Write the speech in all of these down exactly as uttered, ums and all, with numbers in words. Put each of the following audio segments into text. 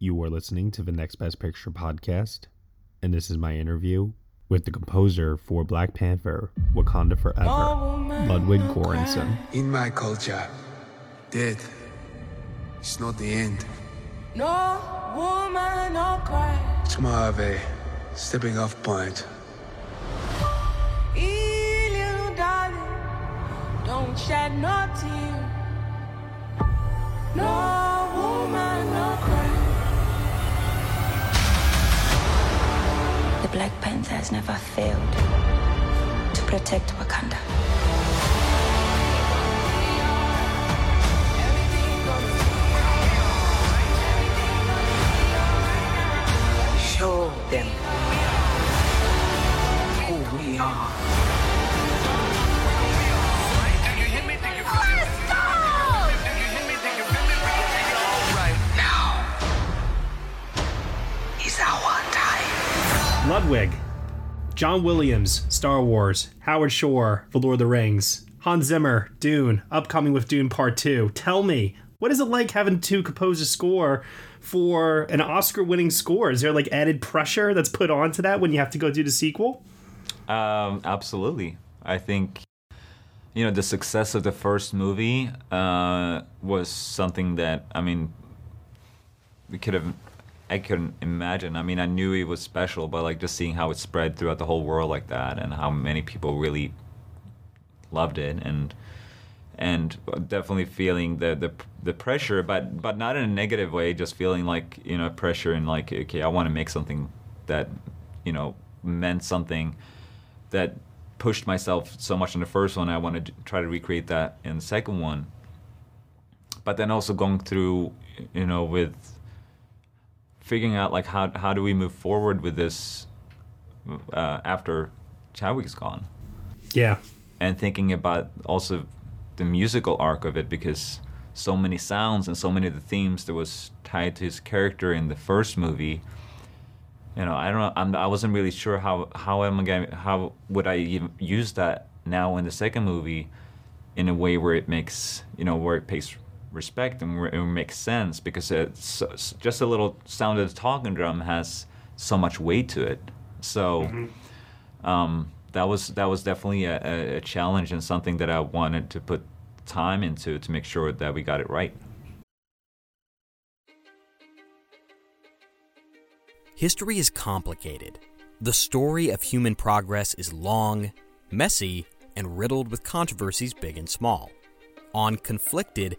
You are listening to the Next Best Picture podcast, and this is my interview with the composer for Black Panther, Wakanda Forever, oh, Ludwig Göransson. In my culture, death is not the end. No woman, no cry. It's more of a stepping off point. Hey, little darling, don't shed no tear. No woman, no cry. The Black Panther has never failed to protect Wakanda. Show them who we are. Let's go! Right now is our time. Ludwig, John Williams, Star Wars, Howard Shore, The Lord of the Rings, Hans Zimmer, Dune, upcoming with Dune Part two. Tell me, what is it like having to compose a score for an Oscar-winning score? Is there like added pressure that's put onto that when you have to go do the sequel? Um, absolutely. I think, you know, the success of the first movie uh, was something that, I mean, we could have... I couldn't imagine. I mean, I knew it was special, but like just seeing how it spread throughout the whole world like that, and how many people really loved it, and and definitely feeling the the the pressure, but but not in a negative way. Just feeling like, you know, pressure and like, okay, I want to make something that, you know, meant something, that pushed myself so much in the first one. I want to try to recreate that in the second one. But then also going through, you know, with figuring out like how how do we move forward with this uh, after Chadwick's gone, yeah, and thinking about also the musical arc of it, because so many sounds and so many of the themes that was tied to his character in the first movie, you know, I don't know, I'm, I wasn't really sure how how am I gonna, how would I even use that now in the second movie in a way where it makes, you know, where it pays respect and it makes sense, because it's just a little sound of the talking drum has so much weight to it. So mm-hmm. um, that was that was definitely a, a challenge, and something that I wanted to put time into to make sure that we got it right. History is complicated. The story of human progress is long, messy, and riddled with controversies big and small. On Conflicted,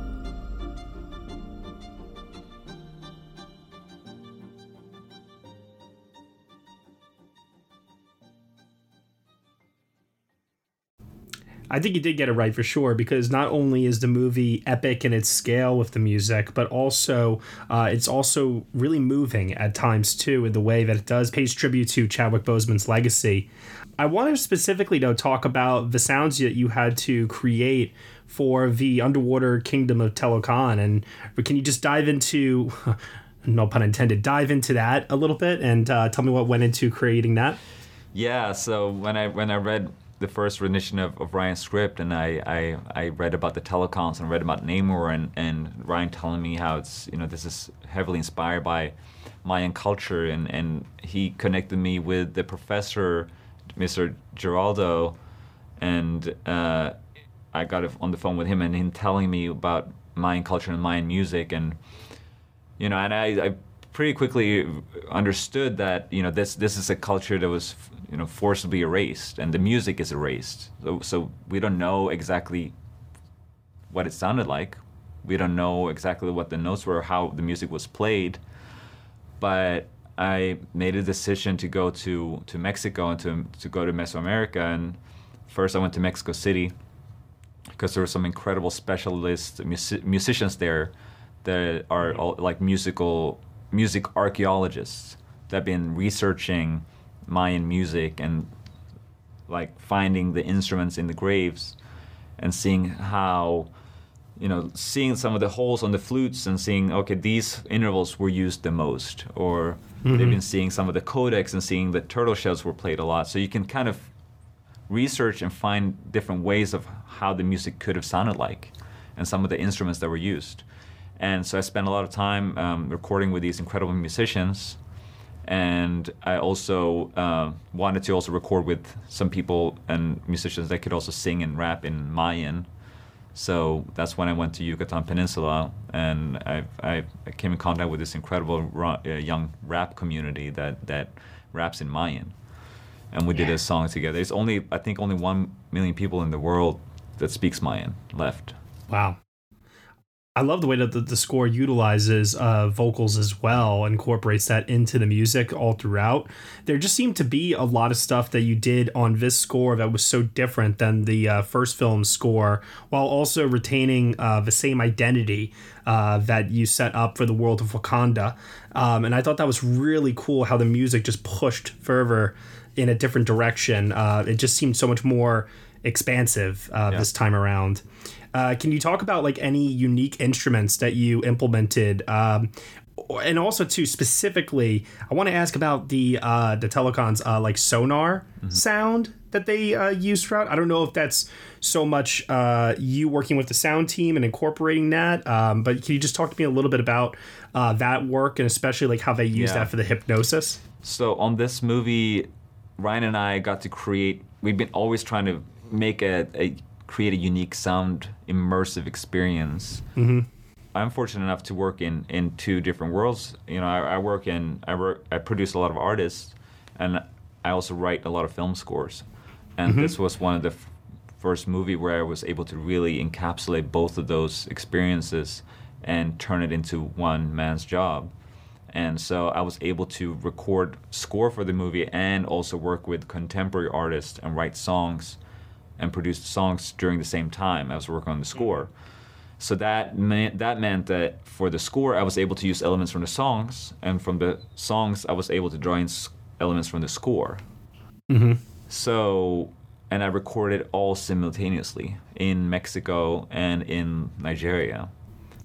I think he did get it right for sure, because not only is the movie epic in its scale with the music, but also uh, it's also really moving at times too in the way that it does, pays tribute to Chadwick Boseman's legacy. I want to specifically, though, talk about the sounds that you had to create for the underwater kingdom of Telecon. And but can you just dive into, no pun intended, dive into that a little bit and uh, tell me what went into creating that? Yeah, so when I when I read the first rendition of, of Ryan's script, and I, I I read about the Telecons and read about Namor and, and Ryan telling me how it's, you know, this is heavily inspired by Mayan culture, and, and he connected me with the professor, Mister Geraldo, and uh, I got on the phone with him and him telling me about Mayan culture and Mayan music, and you know, and I, I pretty quickly understood that, you know, this this is a culture that was, you know, forcibly erased, and the music is erased. So, so we don't know exactly what it sounded like. We don't know exactly what the notes were, how the music was played. But I made a decision to go to, to Mexico and to to go to Mesoamerica. And first I went to Mexico City because there were some incredible specialist music, musicians there that are all, like musical music archaeologists that have been researching Mayan music and like finding the instruments in the graves and seeing how, you know, seeing some of the holes on the flutes and seeing, okay, these intervals were used the most, or mm-hmm. they've been seeing some of the codex and seeing that turtle shells were played a lot. So you can kind of research and find different ways of how the music could have sounded like and some of the instruments that were used. And so I spent a lot of time um, recording with these incredible musicians. And I also uh, wanted to also record with some people and musicians that could also sing and rap in Mayan. So that's when I went to Yucatan Peninsula, and I, I came in contact with this incredible ra- uh, young rap community that, that raps in Mayan. And we yeah. did a song together. There's only, I think, only one million people in the world that speaks Mayan left. Wow. I love the way that the score utilizes uh, vocals as well, incorporates that into the music all throughout. There just seemed to be a lot of stuff that you did on this score that was so different than the uh, first film score, while also retaining uh, the same identity uh, that you set up for the world of Wakanda. Um, and I thought that was really cool how the music just pushed further in a different direction. Uh, it just seemed so much more expansive uh, yeah. this time around. Uh, can you talk about like any unique instruments that you implemented? Um, and also too, specifically, I want to ask about the uh, the Telecon's uh, like sonar mm-hmm. sound that they uh, use throughout. I don't know if that's so much uh, you working with the sound team and incorporating that, um, but can you just talk to me a little bit about uh, that work, and especially like how they use yeah. that for the hypnosis? So on this movie, Ryan and I got to create, we've been always trying to make a, a create a unique sound immersive experience. Mm-hmm. I'm fortunate enough to work in, in two different worlds. You know, I, I work in, I work, I produce a lot of artists, and I also write a lot of film scores. And mm-hmm. this was one of the f- first movie where I was able to really encapsulate both of those experiences and turn it into one man's job. And so I was able to record score for the movie and also work with contemporary artists and write songs and produced songs during the same time I was working on the score. So that meant, that meant that for the score, I was able to use elements from the songs, and from the songs, I was able to draw in elements from the score. Mm-hmm. So, and I recorded all simultaneously in Mexico and in Nigeria.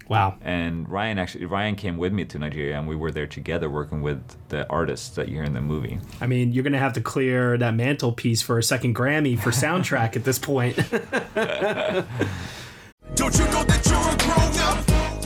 Wow. And Ryan actually, Ryan came with me to Nigeria, and we were there together working with the artists that you hear in the movie. I mean, you're going to have to clear that mantelpiece for a second Grammy for soundtrack at this point. Don't you know that you're a grown-up?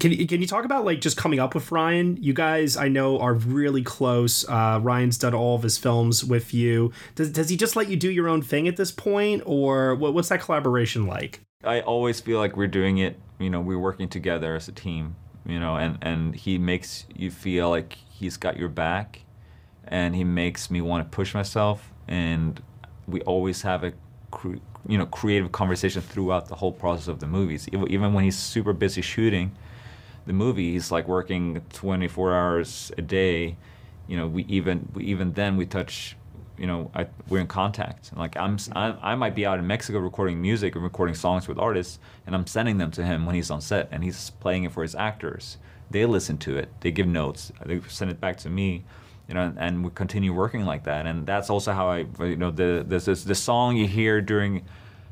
Can you, can you talk about, like, just coming up with Ryan? You guys, I know, are really close. Uh, Ryan's done all of his films with you. Does does he just let you do your own thing at this point, or what, what's that collaboration like? I always feel like we're doing it, you know, we're working together as a team, you know, and, and he makes you feel like he's got your back, and he makes me want to push myself, and we always have a cre- you know, creative conversation throughout the whole process of the movies. Even when he's super busy shooting the movie, he's like working twenty-four hours a day. You know, we even we, even then we touch. You know, I, we're in contact. Like I'm, I, I might be out in Mexico recording music and recording songs with artists, and I'm sending them to him when he's on set, and he's playing it for his actors. They listen to it. They give notes. They send it back to me. You know, and, and we continue working like that. And that's also how I, you know, the this the, the song you hear during.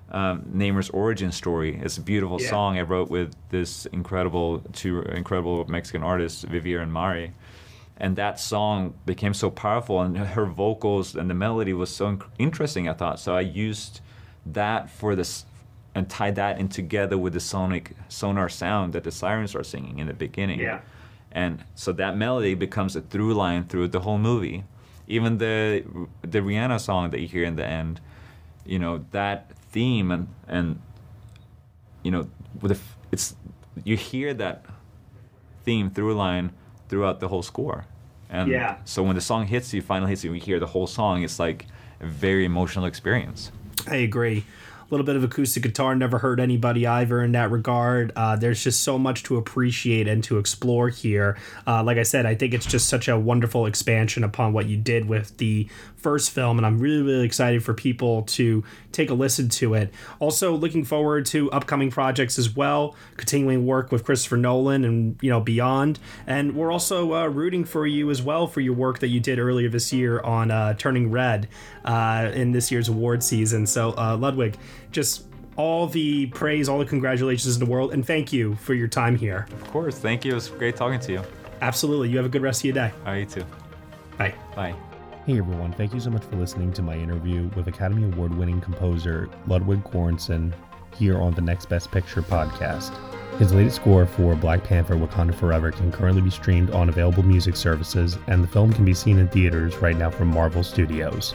Um, Namor's origin story. It's a beautiful yeah. song I wrote with this incredible two incredible Mexican artists, Vivier and Mari, and that song became so powerful, and her vocals and the melody was so inc- interesting. I thought so. I used that for this and tied that in together with the sonic sonar sound that the sirens are singing in the beginning. Yeah, and so that melody becomes a through line through the whole movie. Even the the Rihanna song that you hear in the end, you know that. Theme and and you know with a, it's you hear that theme through line throughout the whole score, and yeah. so when the song hits you, finally hits you, we hear the whole song. It's like a very emotional experience. I agree. A little bit of acoustic guitar never hurt anybody either in that regard. Uh, there's just so much to appreciate and to explore here. Uh, like I said, I think it's just such a wonderful expansion upon what you did with the first film, and I'm really, really excited for people to take a listen to it. Also, looking forward to upcoming projects as well, continuing work with Christopher Nolan and, you know, beyond. And we're also uh, rooting for you as well for your work that you did earlier this year on uh, Turning Red uh, in this year's award season. So, uh, Ludwig, just all the praise, all the congratulations in the world, and thank you for your time here. Of course. Thank you. It was great talking to you. Absolutely. You have a good rest of your day. All right, you too. Bye. Bye. Hey, everyone. Thank you so much for listening to my interview with Academy Award-winning composer Ludwig Göransson here on the Next Best Picture podcast. His latest score for Black Panther, Wakanda Forever can currently be streamed on available music services, and the film can be seen in theaters right now from Marvel Studios.